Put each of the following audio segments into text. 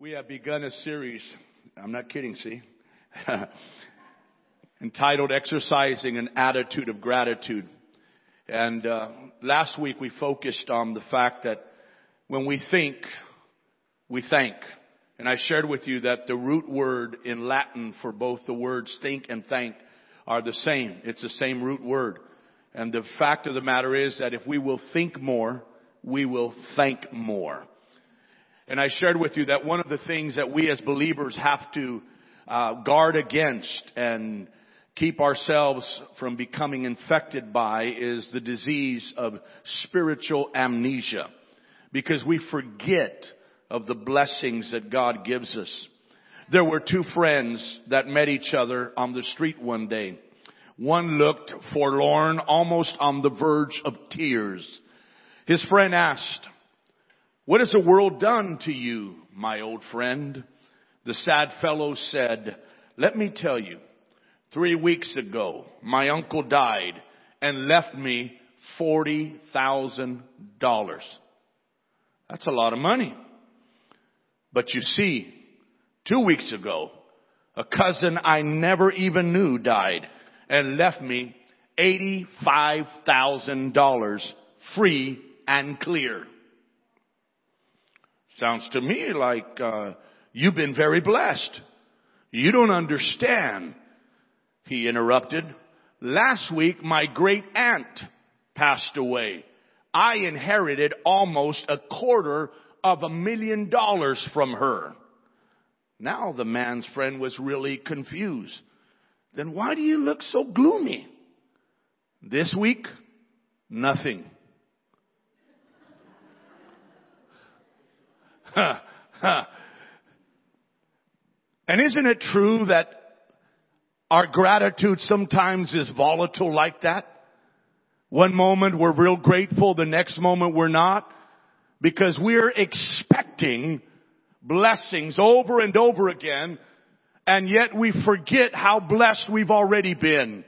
We have begun a series, I'm not kidding, see, entitled Exercising an Attitude of Gratitude. And last week we focused on the fact that when we think, we thank. And I shared with you that the root word in Latin for both the words think and thank are the same. It's the same root word. And the fact of the matter is that if we will think more, we will thank more. And I shared with you that one of the things that we as believers have to guard against and keep ourselves from becoming infected by is the disease of spiritual amnesia, because we forget of the blessings that God gives us. There were two friends that met each other on the street one day. One looked forlorn, almost on the verge of tears. His friend asked, "What has the world done to you, my old friend?" The sad fellow said, "Let me tell you, 3 weeks ago, my uncle died and left me $40,000. That's a lot of money. But you see, 2 weeks ago, a cousin I never even knew died and left me $85,000 free and clear. Sounds to me like you've been very blessed. You don't understand," he interrupted. "Last week, my great aunt passed away. I inherited almost $250,000 from her." Now the man's friend was really confused. "Then why do you look so gloomy?" "This week, nothing." And isn't it true that our gratitude sometimes is volatile like that? One moment we're real grateful, the next moment we're not, because we're expecting blessings over and over again, and yet we forget how blessed we've already been.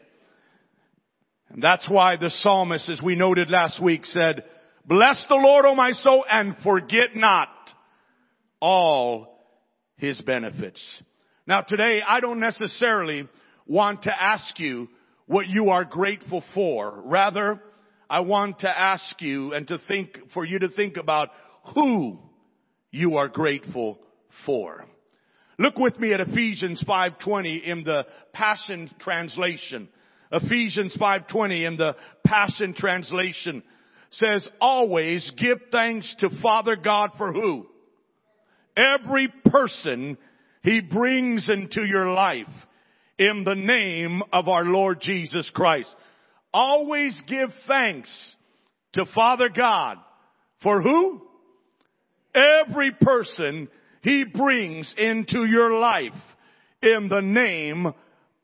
And that's why the psalmist, as we noted last week, said, "Bless the Lord, O my soul, and forget not all his benefits." Now today, I don't necessarily want to ask you what you are grateful for. Rather, I want to ask you and to think about who you are grateful for. Look with me at Ephesians 5:20 in the Passion Translation. Ephesians 5:20 in the Passion Translation says, "Always give thanks to Father God for" who? "Every person he brings into your life in the name of our Lord Jesus Christ." Always give thanks to Father God for who? Every person he brings into your life in the name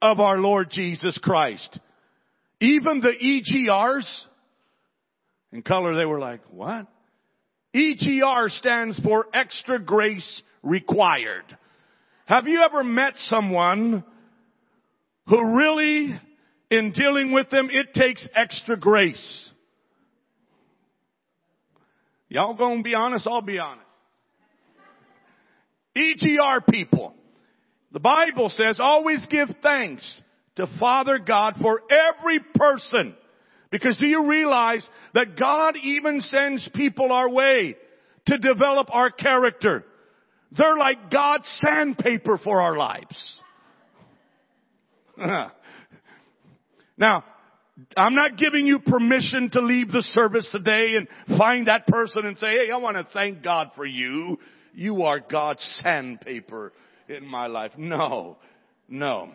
of our Lord Jesus Christ. Even the EGRs, in color, they were like, "What?" EGR stands for extra grace required. Have you ever met someone who really, in dealing with them, it takes extra grace? Y'all gonna be honest? I'll be honest. EGR people. The Bible says, "Always give thanks to Father God for every person." Because do you realize that God even sends people our way to develop our character? They're like God's sandpaper for our lives. Now, I'm not giving you permission to leave the service today and find that person and say, "Hey, I want to thank God for you. You are God's sandpaper in my life." No, no.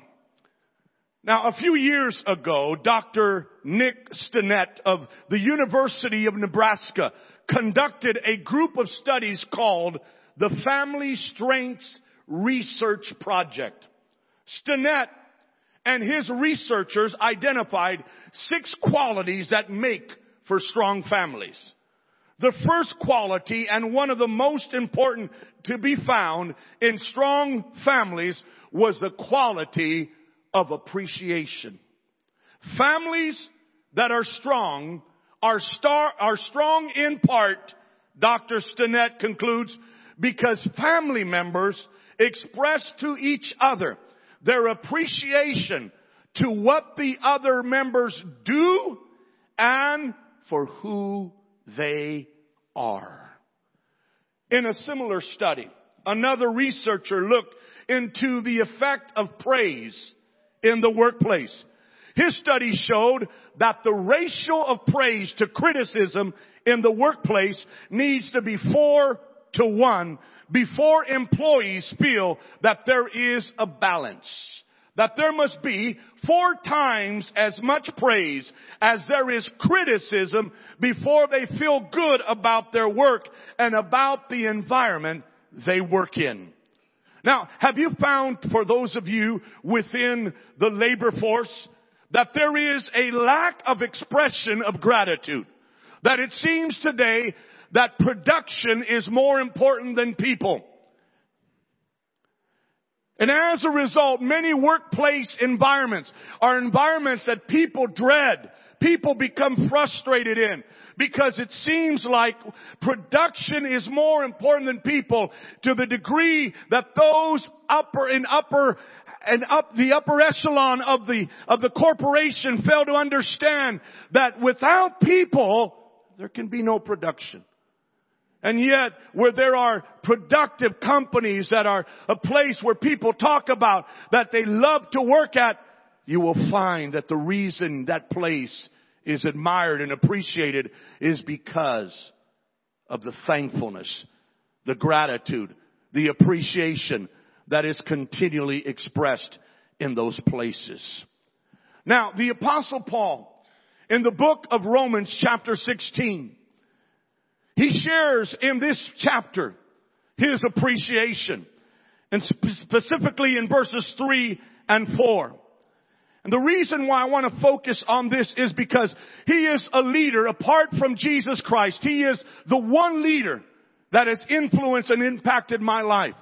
Now, a few years ago, Dr. Nick Stinnett of the University of Nebraska conducted a group of studies called the Family Strengths Research Project. Stinnett and his researchers identified 6 qualities that make for strong families. The first quality, and one of the most important to be found in strong families, was the quality of appreciation. Families that are strong are strong in part, Dr. Stinnett concludes, because family members express to each other their appreciation to what the other members do and for who they are. In a similar study, another researcher looked into the effect of praise in the workplace. His study showed that the ratio of praise to criticism in the workplace needs to be 4 to 1 before employees feel that there is a balance. That there must be 4 times as much praise as there is criticism before they feel good about their work and about the environment they work in. Now, have you found, for those of you within the labor force, that there is a lack of expression of gratitude? That it seems today that production is more important than people. And as a result, many workplace environments are environments that people dread. People become frustrated in because it seems like production is more important than people, to the degree that those upper echelon of the corporation fail to understand that without people, there can be no production. And yet, where there are productive companies that are a place where people talk about that they love to work at, you will find that the reason that place is admired and appreciated is because of the thankfulness, the gratitude, the appreciation that is continually expressed in those places. Now, the Apostle Paul, in the book of Romans chapter 16, he shares in this chapter his appreciation, and specifically in verses 3 and 4. And the reason why I want to focus on this is because he is a leader apart from Jesus Christ. He is the one leader that has influenced and impacted my life.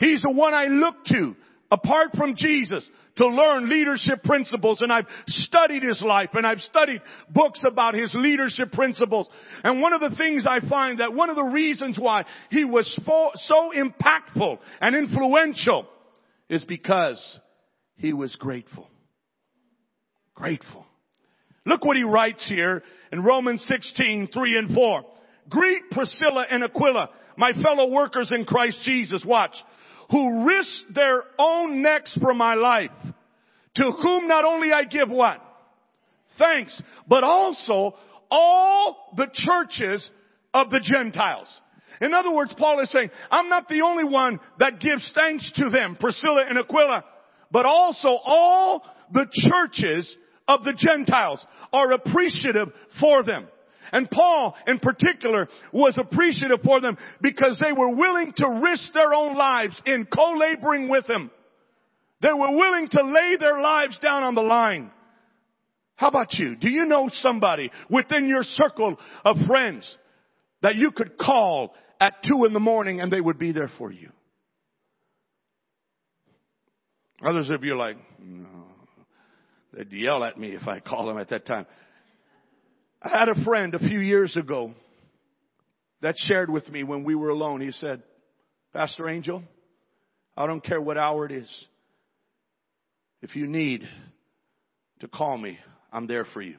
He's the one I look to apart from Jesus to learn leadership principles. And I've studied his life, and I've studied books about his leadership principles. And one of the things I find, that one of the reasons why he was so impactful and influential is because he was grateful. Grateful. Look what he writes here in Romans 16, 3 and 4. Greet Priscilla and Aquila, my fellow workers in Christ Jesus, watch, who risked their own necks for my life, to whom not only I give what? Thanks, but also all the churches of the Gentiles. In other words, Paul is saying, I'm not the only one that gives thanks to them, Priscilla and Aquila, but also all the churches of the Gentiles are appreciative for them. And Paul, in particular, was appreciative for them because they were willing to risk their own lives in co-laboring with him. They were willing to lay their lives down on the line. How about you? Do you know somebody within your circle of friends that you could call at 2 a.m. and they would be there for you? Others of you are like, no, they'd yell at me if I call them at that time. I had a friend a few years ago that shared with me when we were alone. He said, Pastor Angel, I don't care what hour it is. If you need to call me, I'm there for you.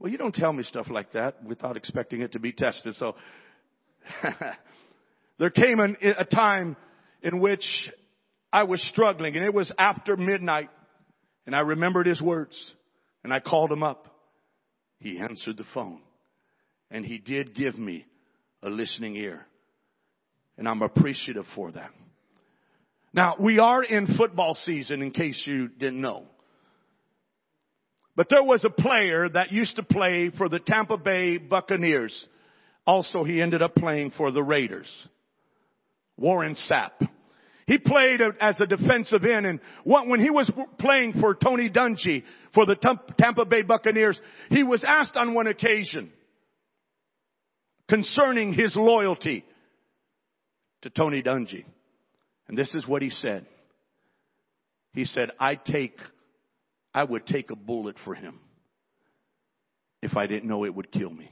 Well, you don't tell me stuff like that without expecting it to be tested. So there came a time in which I was struggling, and it was after midnight. And I remembered his words, and I called him up. He answered the phone, and he did give me a listening ear, and I'm appreciative for that. Now, we are in football season, in case you didn't know. But there was a player that used to play for the Tampa Bay Buccaneers. Also, he ended up playing for the Raiders, Warren Sapp. He played as a defensive end, and when he was playing for Tony Dungy for the Tampa Bay Buccaneers, he was asked on one occasion concerning his loyalty to Tony Dungy. And this is what he said. He said, I would take a bullet for him if I didn't know it would kill me.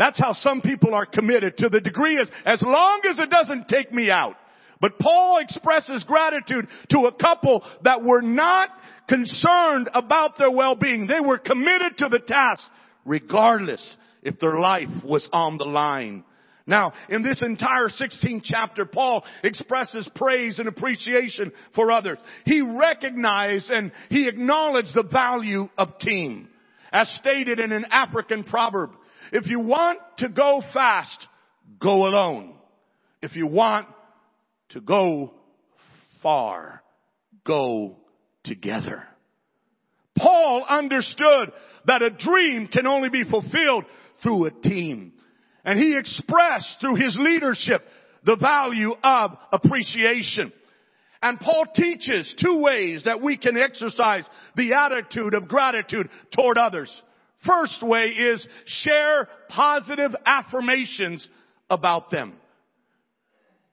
That's how some people are committed, to the degree is, as long as it doesn't take me out. But Paul expresses gratitude to a couple that were not concerned about their well-being. They were committed to the task, regardless if their life was on the line. Now, in this entire 16th chapter, Paul expresses praise and appreciation for others. He recognized and he acknowledged the value of team. As stated in an African proverb, if you want to go fast, go alone. If you want to go far, go together. Paul understood that a dream can only be fulfilled through a team. And he expressed through his leadership the value of appreciation. And Paul teaches two ways that we can exercise the attitude of gratitude toward others. First way is share positive affirmations about them.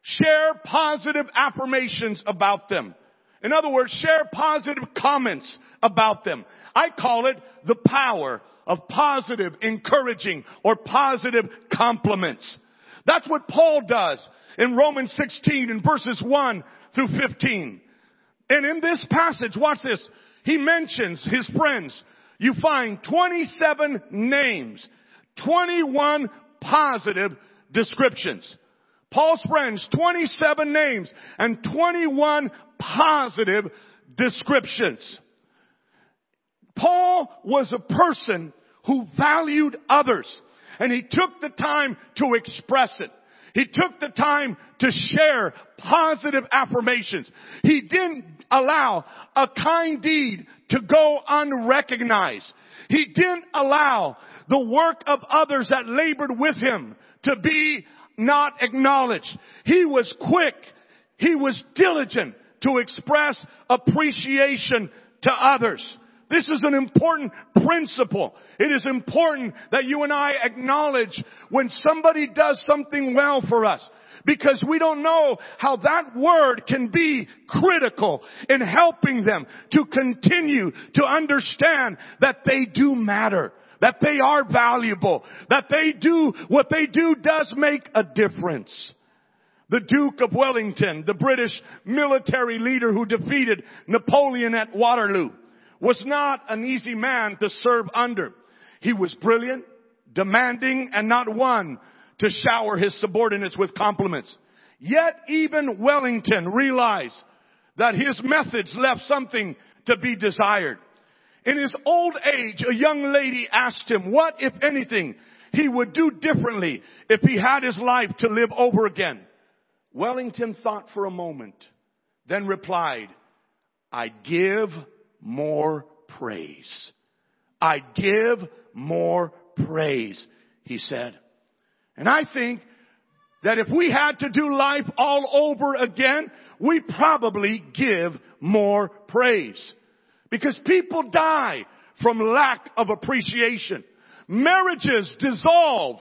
Share positive affirmations about them. In other words, share positive comments about them. I call it the power of positive encouraging or positive compliments. That's what Paul does in Romans 16 in verses 1 through 15. And in this passage, watch this, he mentions his friends. You find 27 names, 21 positive descriptions. Paul's friends, 27 names and 21 positive descriptions. Paul was a person who valued others, and he took the time to express it. He took the time to share positive affirmations. He didn't allow a kind deed to go unrecognized. He didn't allow the work of others that labored with him to be not acknowledged. He was quick. He was diligent to express appreciation to others. This is an important principle. It is important that you and I acknowledge when somebody does something well for us, because we don't know how that word can be critical in helping them to continue to understand that they do matter, that they are valuable, that they do, what they do does make a difference. The Duke of Wellington, the British military leader who defeated Napoleon at Waterloo, was not an easy man to serve under. He was brilliant, demanding, and not one to shower his subordinates with compliments. Yet even Wellington realized that his methods left something to be desired. In his old age, a young lady asked him what, if anything, he would do differently if he had his life to live over again. Wellington thought for a moment, then replied, "I'd give more praise. I'd give more praise," he said. And I think that if we had to do life all over again, we probably give more praise. Because people die from lack of appreciation. Marriages dissolve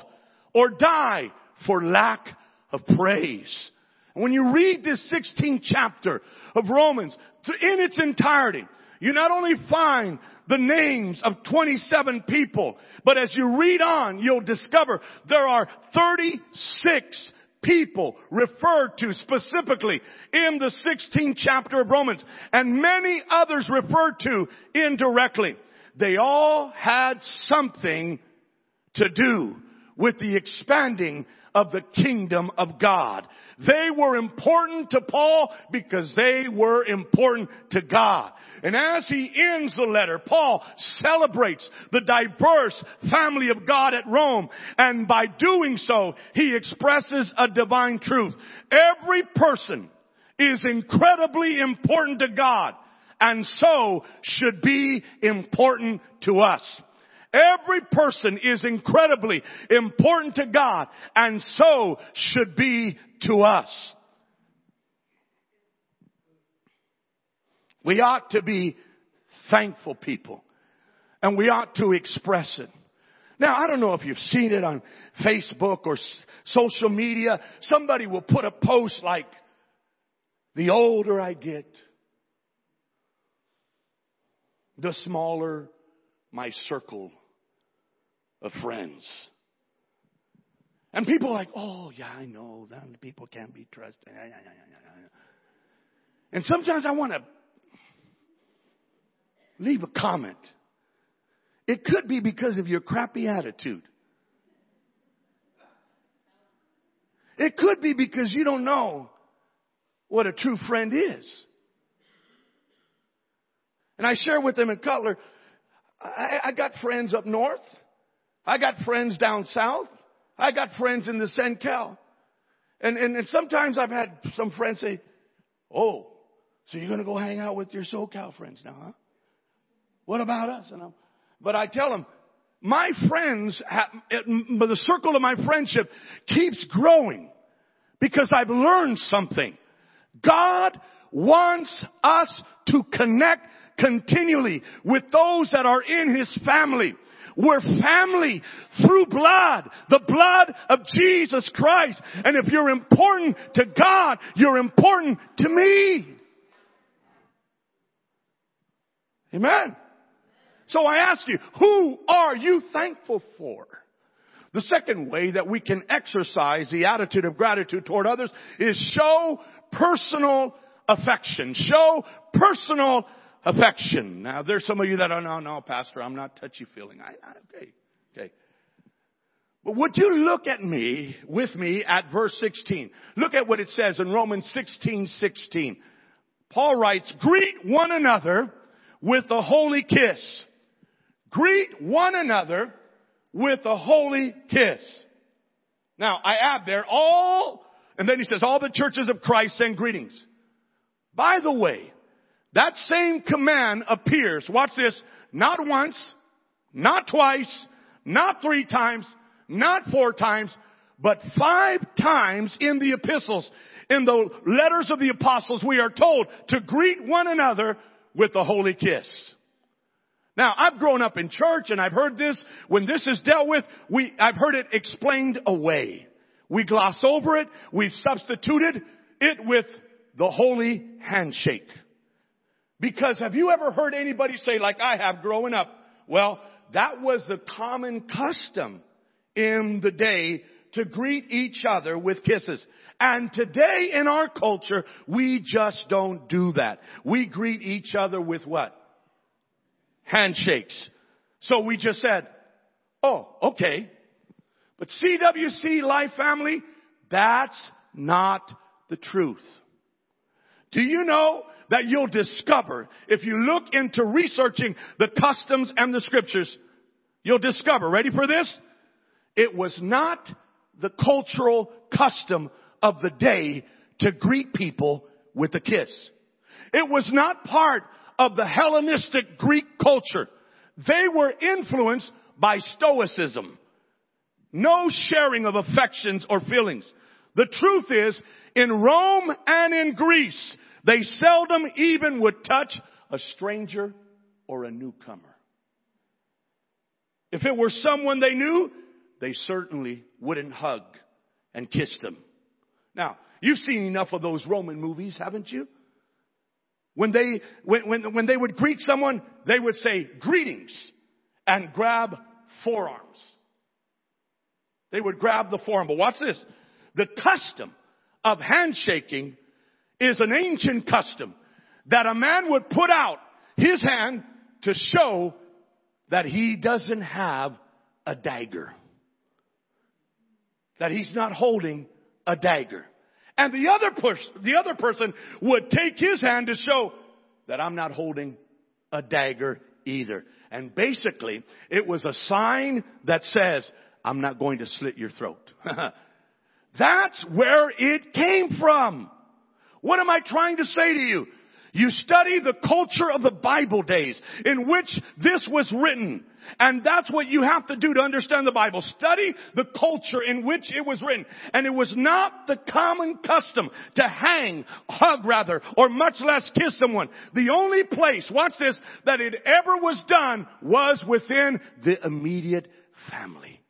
or die for lack of praise. When you read this 16th chapter of Romans in its entirety, you not only find the names of 27 people, but as you read on, you'll discover there are 36 people referred to specifically in the 16th chapter of Romans, and many others referred to indirectly. They all had something to do with the expanding of the kingdom of God. They were important to Paul because they were important to God. And as he ends the letter, Paul celebrates the diverse family of God at Rome. And by doing so, he expresses a divine truth. Every person is incredibly important to God, and so should be important to us. Every person is incredibly important to God, and so should be to us. We ought to be thankful people, and we ought to express it. Now, I don't know if you've seen it on Facebook or social media. Somebody will put a post like, "The older I get, the smaller my circle of friends." And people are like, oh, yeah, I know. Them people can't be trusted. And sometimes I want to leave a comment. It could be because of your crappy attitude. It could be because you don't know what a true friend is. And I share with them in Cutler, I got friends up north. I got friends down south. I got friends in the SoCal. And sometimes I've had some friends say, oh, so you're going to go hang out with your SoCal friends now, huh? What about us? But I tell them, my friends, the circle of my friendship keeps growing because I've learned something. God wants us to connect continually with those that are in His family. We're family through blood, the blood of Jesus Christ. And if you're important to God, you're important to me. Amen. So I ask you, who are you thankful for? The second way that we can exercise the attitude of gratitude toward others is show personal affection. Show personal affection. Now, there's some of you that, oh, no, Pastor, I'm not touchy-feeling. Okay. But would you look at me, with me, at verse 16. Look at what it says in Romans 16:16. Paul writes, greet one another with a holy kiss. Greet one another with a holy kiss. Now, I add there all, and then he says, all the churches of Christ send greetings. By the way, that same command appears, watch this, not once, not twice, not three times, not four times, but 5 times in the epistles. In the letters of the apostles, we are told to greet one another with a holy kiss. Now, I've grown up in church and I've heard this. When this is dealt with, I've heard it explained away. We gloss over it. We've substituted it with the holy handshake. Because have you ever heard anybody say, like I have growing up, well, that was the common custom in the day to greet each other with kisses. And today in our culture, we just don't do that. We greet each other with what? Handshakes. So we just said, oh, okay. But CWC Life Family, that's not the truth. Do you know that you'll discover, if you look into researching the customs and the scriptures, you'll discover, ready for this? It was not the cultural custom of the day to greet people with a kiss. It was not part of the Hellenistic Greek culture. They were influenced by Stoicism. No sharing of affections or feelings. The truth is, in Rome and in Greece, they seldom even would touch a stranger or a newcomer. If it were someone they knew, they certainly wouldn't hug and kiss them. Now, you've seen enough of those Roman movies, haven't you? When they would greet someone, they would say, greetings, and grab forearms. They would grab the forearm. But watch this. The custom of handshaking is an ancient custom that a man would put out his hand to show that he doesn't have a dagger. That he's not holding a dagger. And the other person would take his hand to show that I'm not holding a dagger either. And basically, it was a sign that says, I'm not going to slit your throat. That's where it came from. What am I trying to say to you? You study the culture of the Bible days in which this was written. And that's what you have to do to understand the Bible. Study the culture in which it was written. And it was not the common custom to hug, or much less kiss someone. The only place, watch this, that it ever was done was within the immediate family.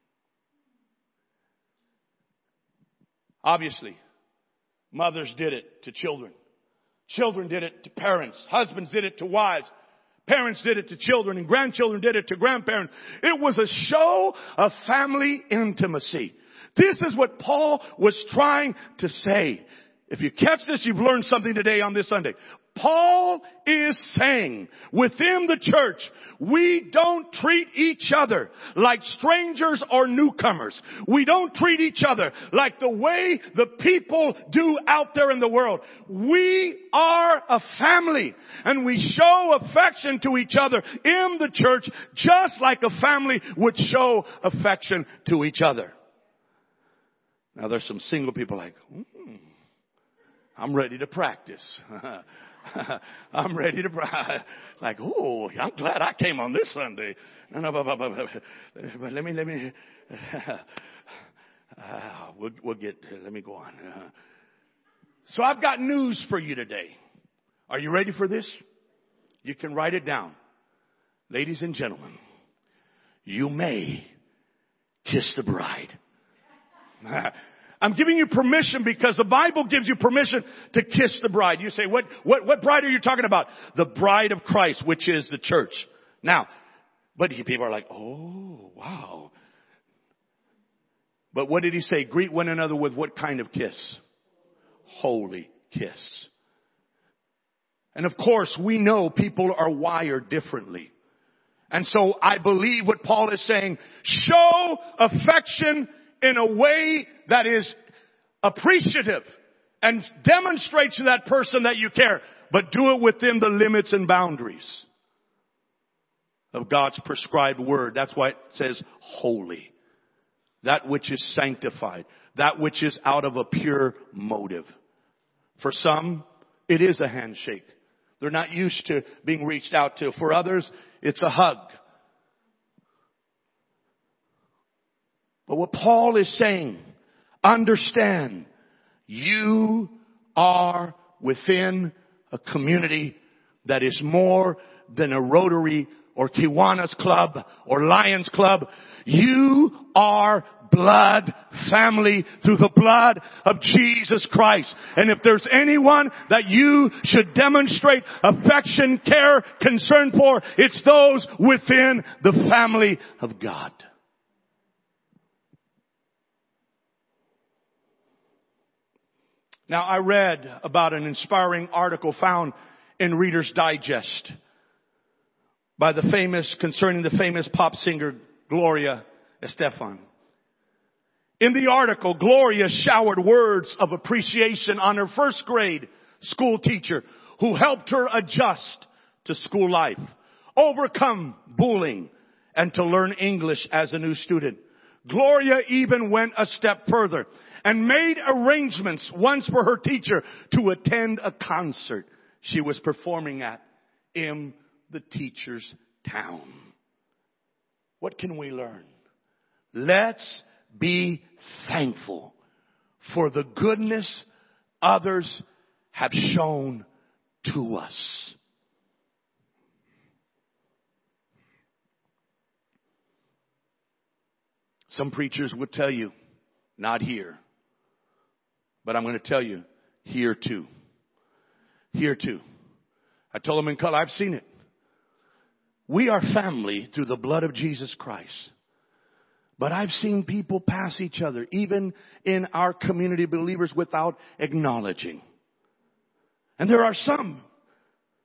Obviously, mothers did it to children. Children did it to parents. Husbands did it to wives. Parents did it to children, and grandchildren did it to grandparents. It was a show of family intimacy. This is what Paul was trying to say. If you catch this, you've learned something today on this Sunday. Paul is saying within the church, we don't treat each other like strangers or newcomers. We don't treat each other like the way the people do out there in the world. We are a family, and we show affection to each other in the church just like a family would show affection to each other. Now there's some single people like, I'm ready to practice. I'm ready to like, oh, I'm glad I came on this Sunday. No, but let me. We'll get. Let me go on. So I've got news for you today. Are you ready for this? You can write it down, ladies and gentlemen. You may kiss the bride. I'm giving you permission because the Bible gives you permission to kiss the bride. You say, what bride are you talking about? The bride of Christ, which is the church. Now, but people are like, oh, wow. But what did he say? Greet one another with what kind of kiss? Holy kiss. And of course, we know people are wired differently. And so I believe what Paul is saying, show affection in a way that is appreciative and demonstrates to that person that you care, but do it within the limits and boundaries of God's prescribed word. That's why it says holy, that which is sanctified, that which is out of a pure motive. For some, it is a handshake. They're not used to being reached out to. For others, it's a hug. But what Paul is saying, understand, you are within a community that is more than a Rotary or Kiwanis Club or Lions Club. You are blood family through the blood of Jesus Christ. And if there's anyone that you should demonstrate affection, care, concern for, it's those within the family of God. Now, I read about an inspiring article found in Reader's Digest by concerning the famous pop singer Gloria Estefan. In the article, Gloria showered words of appreciation on her first grade school teacher who helped her adjust to school life, overcome bullying, and to learn English as a new student. Gloria even went a step further and made arrangements once for her teacher to attend a concert she was performing at in the teacher's town. What can we learn? Let's be thankful for the goodness others have shown to us. Some preachers would tell you, not here. But I'm going to tell you, here too. Here too. I told them in Cutler, I've seen it. We are family through the blood of Jesus Christ. But I've seen people pass each other, even in our community believers, without acknowledging. And there are some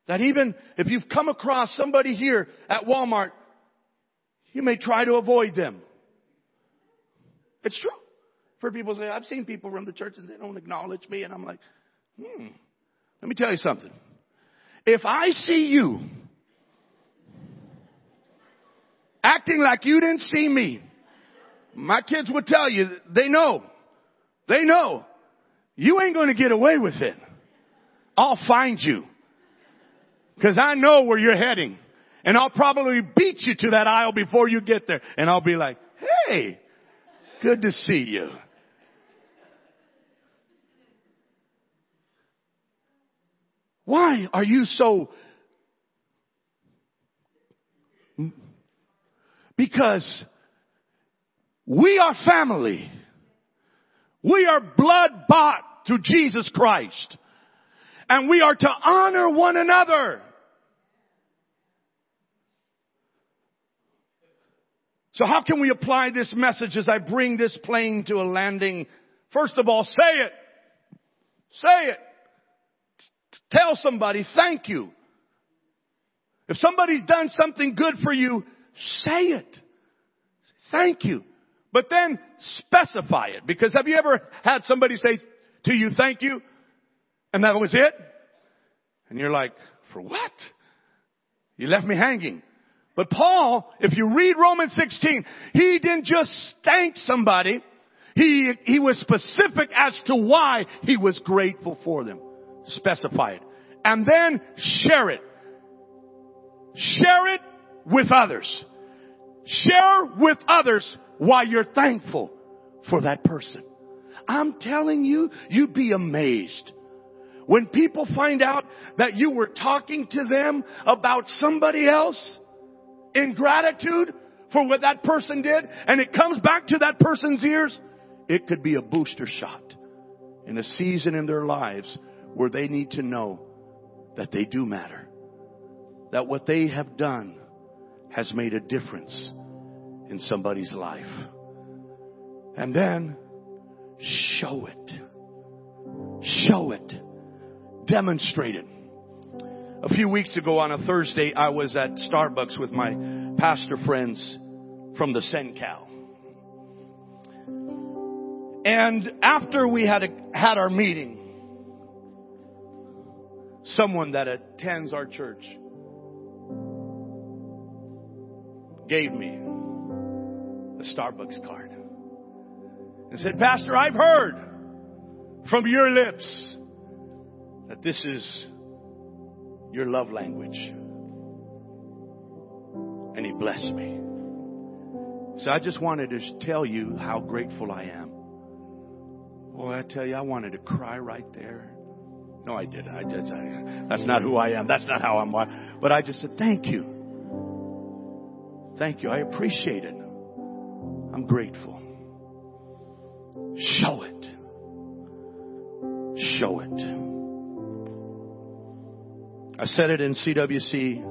that even if you've come across somebody here at Walmart, you may try to avoid them. It's true. For people say, I've seen people from the church and they don't acknowledge me. And I'm like, let me tell you something. If I see you acting like you didn't see me, my kids would tell you, they know you ain't going to get away with it. I'll find you because I know where you're heading, and I'll probably beat you to that aisle before you get there. And I'll be like, hey, good to see you. Why are you so? Because we are family. We are blood bought through Jesus Christ. And we are to honor one another. So how can we apply this message as I bring this plane to a landing? First of all, say it. Say it. Tell somebody thank you. If somebody's done something good for you, say it. Thank you. But then specify it. Because have you ever had somebody say to you, thank you? And that was it? And you're like, for what? You left me hanging. But Paul, if you read Romans 16, he didn't just thank somebody. He was specific as to why he was grateful for them. Specify it. And then share it. Share it with others. Share with others why you're thankful for that person. I'm telling you, you'd be amazed. When people find out that you were talking to them about somebody else in gratitude for what that person did, and it comes back to that person's ears, it could be a booster shot in a season in their lives where they need to know that they do matter. That what they have done has made a difference in somebody's life. And then show it. Show it. Demonstrate it. A few weeks ago on a Thursday, I was at Starbucks with my pastor friends from the SoCal. And after we had our meeting, someone that attends our church gave me the Starbucks card and said, Pastor, I've heard from your lips that this is your love language. And he blessed me. So I just wanted to tell you how grateful I am. Boy, I tell you, I wanted to cry right there. No, I didn't. That's not who I am. That's not how I'm. But I just said, thank you. Thank you. I appreciate it. I'm grateful. Show it. Show it. I said it in CWC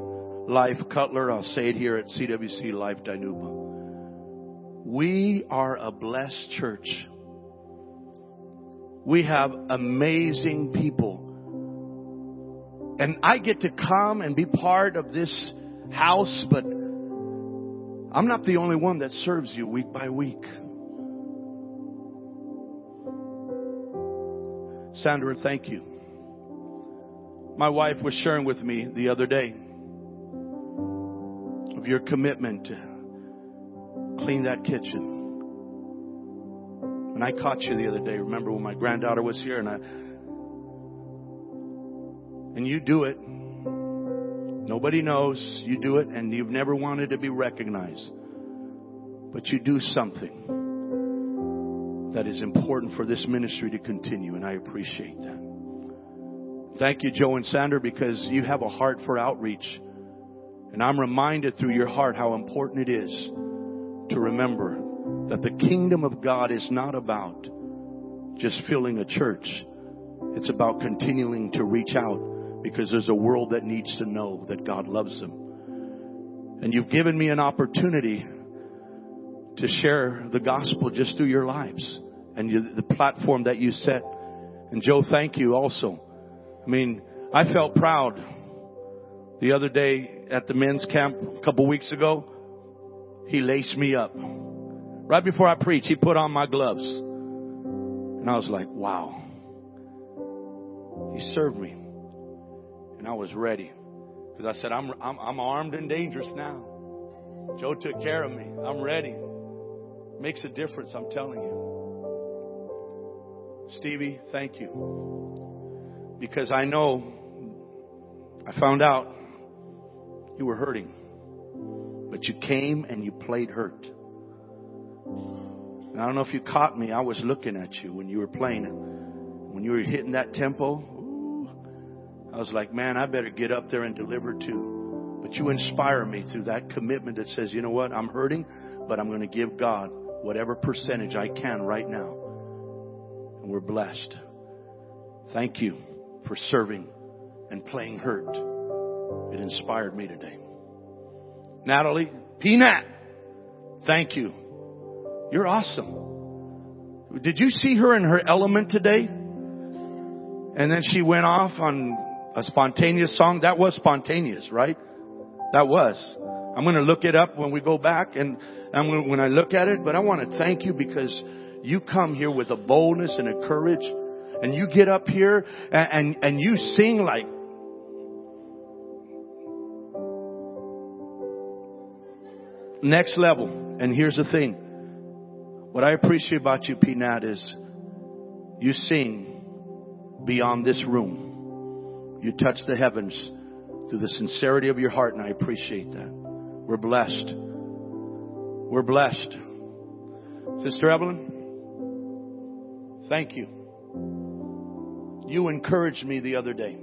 Life Cutler. I'll say it here at CWC Life Dinuba. We are a blessed church. We have amazing people. And I get to come and be part of this house, but I'm not the only one that serves you week by week. Sandra, thank you. My wife was sharing with me the other day of your commitment to clean that kitchen. And I caught you the other day, remember, when my granddaughter was here, and you do it. Nobody knows. You do it, and you've never wanted to be recognized. But you do something that is important for this ministry to continue, and I appreciate that. Thank you, Joe and Sander, because you have a heart for outreach. And I'm reminded through your heart how important it is to remember that the kingdom of God is not about just filling a church. It's about continuing to reach out, because there's a world that needs to know that God loves them. And you've given me an opportunity to share the gospel just through your lives and the platform that you set. And Joe, thank you also. I mean, I felt proud the other day at the men's camp a couple weeks ago. He laced me up. Right before I preached, he put on my gloves. And I was like, wow. He served me. And I was ready, because I said, I'm armed and dangerous now. Joe took care of me. I'm ready. Makes a difference, I'm telling you. Stevie, thank you. Because I know, I found out you were hurting. But you came and you played hurt. And I don't know if you caught me. I was looking at you when you were playing it. When you were hitting that tempo, I was like, man, I better get up there and deliver too. But you inspire me through that commitment that says, you know what, I'm hurting, but I'm going to give God whatever percentage I can right now. And we're blessed. Thank you for serving and playing hurt. It inspired me today. Natalie, Peanut, Thank you. You're awesome. Did you see her in her element today? And then she went off on a spontaneous song. That was spontaneous, right? That was. I'm going to look it up when we go back and when I look at it. But I want to thank you because you come here with a boldness and a courage. And you get up here and you sing like. Next level. And here's the thing. What I appreciate about you, Peanut, is you sing beyond this room. You touch the heavens through the sincerity of your heart. And I appreciate that. We're blessed. We're blessed. Sister Evelyn, thank you. You encouraged me the other day.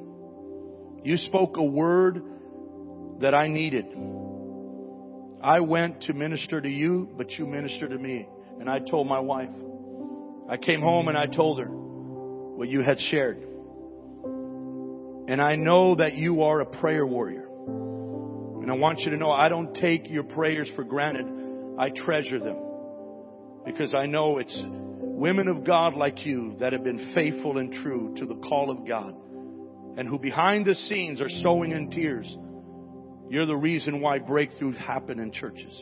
You spoke a word that I needed. I went to minister to you, but you ministered to me. And I told my wife. I came home and I told her what you had shared. And I know that you are a prayer warrior. And I want you to know I don't take your prayers for granted. I treasure them. Because I know it's women of God like you that have been faithful and true to the call of God. And who behind the scenes are sowing in tears. You're the reason why breakthroughs happen in churches.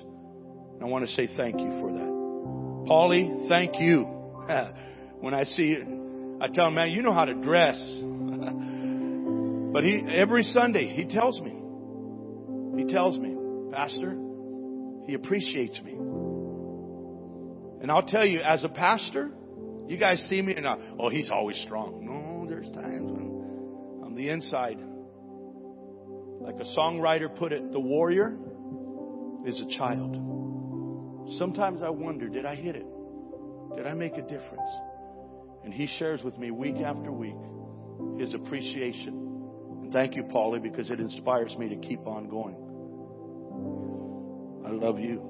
And I want to say thank you for that. Paulie, thank you. When I see it, I tell him, man, you know how to dress. But every Sunday, he tells me, Pastor, he appreciates me. And I'll tell you, as a pastor, you guys see me and he's always strong. No, there's times when on the inside. Like a songwriter put it, the warrior is a child. Sometimes I wonder, did I hit it? Did I make a difference? And he shares with me week after week his appreciation. And thank you, Paulie, because it inspires me to keep on going. I love you.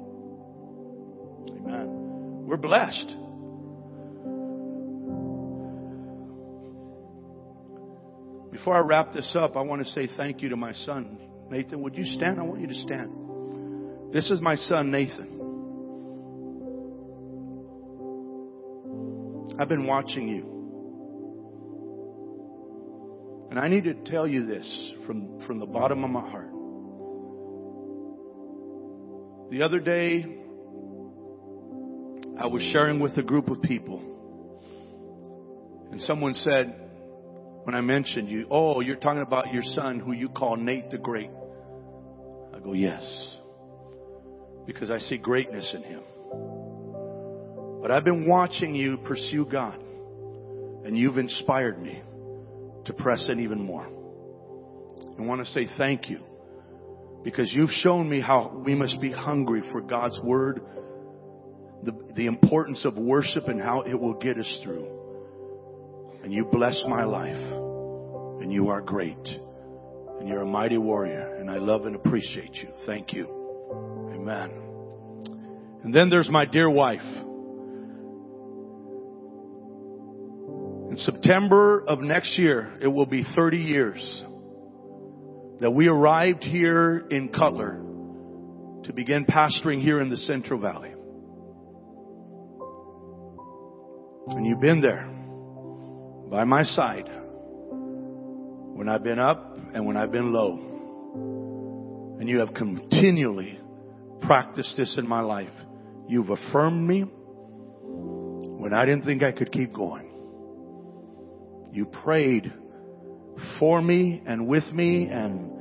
Amen. We're blessed. Before I wrap this up, I want to say thank you to my son. Nathan, would you stand? I want you to stand. This is my son, Nathan. I've been watching you. And I need to tell you this from the bottom of my heart. The other day, I was sharing with a group of people. And someone said, when I mentioned you, oh, you're talking about your son who you call Nate the Great. I go, yes. Because I see greatness in him. But I've been watching you pursue God. And you've inspired me to press in even more. I want to say thank you. Because you've shown me how we must be hungry for God's word. The importance of worship and how it will get us through. And you bless my life. And you are great. And you're a mighty warrior. And I love and appreciate you. Thank you. Amen. And then there's my dear wife. In September of next year, it will be 30 years that we arrived here in Cutler to begin pastoring here in the Central Valley. And you've been there. By my side, when I've been up and when I've been low. And you have continually practiced this in my life. You've affirmed me when I didn't think I could keep going. You prayed for me and with me, and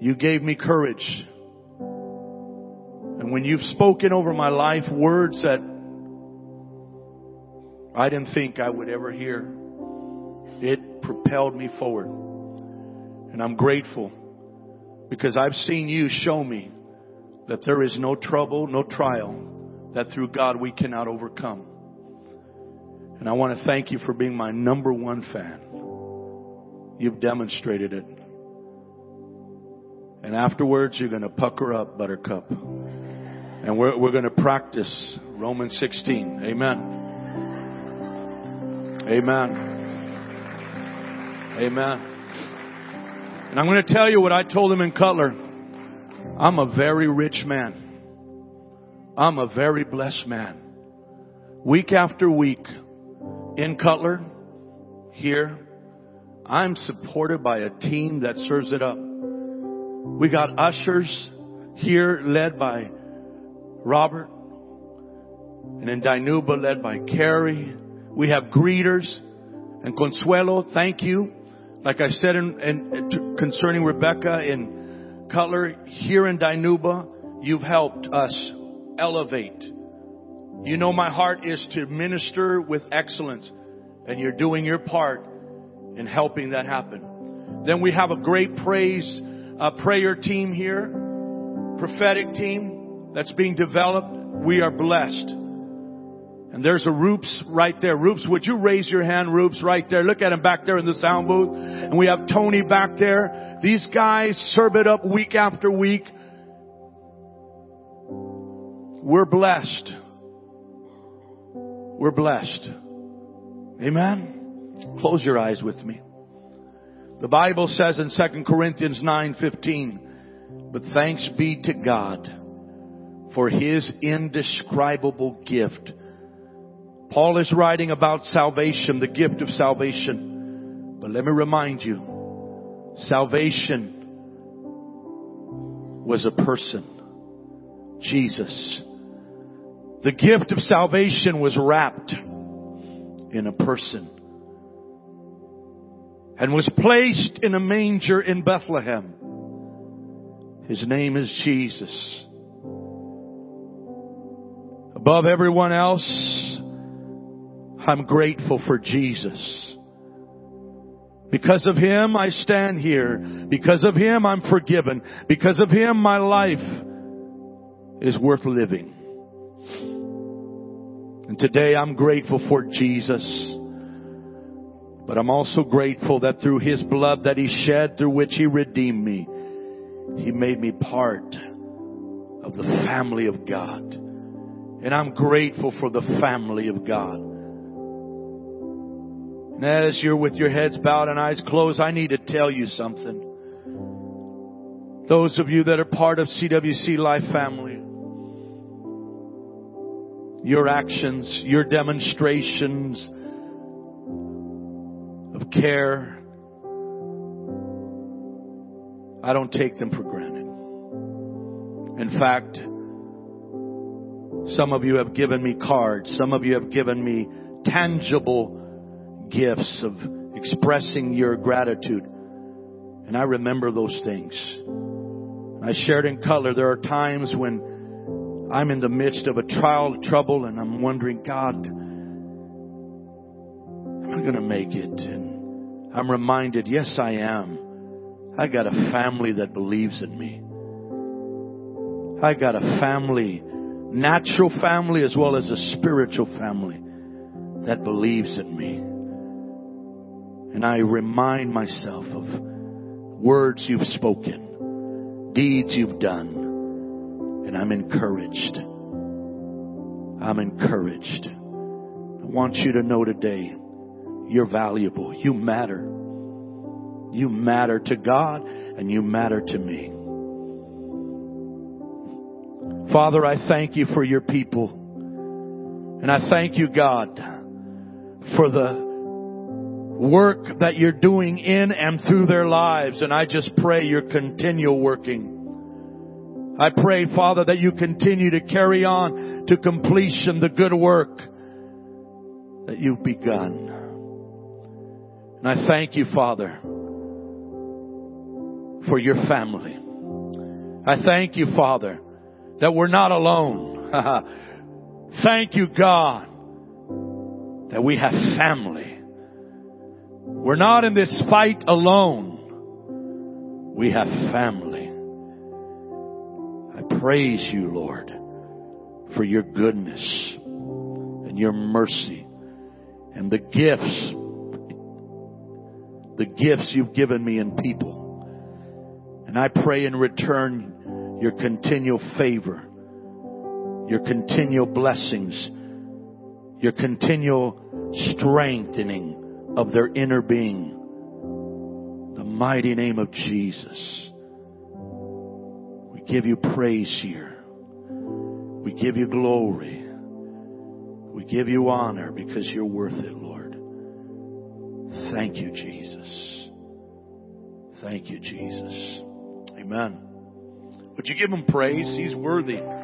you gave me courage. And when you've spoken over my life words that I didn't think I would ever hear, it propelled me forward. And I'm grateful because I've seen you show me that there is no trouble, no trial that through God we cannot overcome. And I want to thank you for being my number one fan. You've demonstrated it. And afterwards, you're going to pucker up, Buttercup. And we're going to practice Romans 16. Amen. Amen. Amen. And I'm going to tell you what I told him in Cutler. I'm a very rich man. I'm a very blessed man. Week after week, in Cutler, here, I'm supported by a team that serves it up. We got ushers here led by Robert, and in Dinuba led by Carrie. We have greeters. And Consuelo, thank you. Like I said concerning Rebecca in Cutler, here in Dinuba, you've helped us elevate. You know my heart is to minister with excellence, and you're doing your part in helping that happen. Then we have a great prayer team here, prophetic team that's being developed. We are blessed. And there's a Roops right there. Roops, would you raise your hand? Roops right there. Look at him back there in the sound booth. And we have Tony back there. These guys serve it up week after week. We're blessed. We're blessed. Amen? Close your eyes with me. The Bible says in 2 Corinthians 9:15, "But thanks be to God for His indescribable gift." Paul is writing about salvation, the gift of salvation. But let me remind you, salvation was a person, Jesus. The gift of salvation was wrapped in a person and was placed in a manger in Bethlehem. His name is Jesus. Above everyone else, I'm grateful for Jesus. Because of Him, I stand here. Because of Him, I'm forgiven. Because of Him, my life is worth living. And today, I'm grateful for Jesus. But I'm also grateful that through His blood that He shed, through which He redeemed me, He made me part of the family of God. And I'm grateful for the family of God. And as you're with your heads bowed and eyes closed, I need to tell you something. Those of you that are part of CWC Life Family, your actions, your demonstrations of care, I don't take them for granted. In fact, some of you have given me cards. Some of you have given me tangible gifts of expressing your gratitude. And I remember those things. I shared in Cutler, there are times when I'm in the midst of a trial, trouble, and I'm wondering, God, am I going to make it? And I'm reminded, yes, I am. I got a family that believes in me. I got a family, natural family as well as a spiritual family that believes in me. And I remind myself of words you've spoken, deeds you've done, and I'm encouraged. I'm encouraged. I want you to know today, you're valuable. You matter. You matter to God, and you matter to me. Father, I thank you for your people. And I thank you, God, for the work that you're doing in and through their lives. And I just pray you're continual working. I pray, Father, that you continue to carry on to completion the good work that you've begun. And I thank you, Father, for your family. I thank you, Father, that we're not alone. Thank you, God, that we have family. We're not in this fight alone. We have family. I praise you, Lord, for your goodness and your mercy and the gifts you've given me in people. And I pray in return your continual favor, your continual blessings, your continual strengthening of their inner being. The mighty name of Jesus. We give you praise here. We give you glory. We give you honor because you're worth it, Lord. Thank you, Jesus. Thank you, Jesus. Amen. Would you give him praise? He's worthy.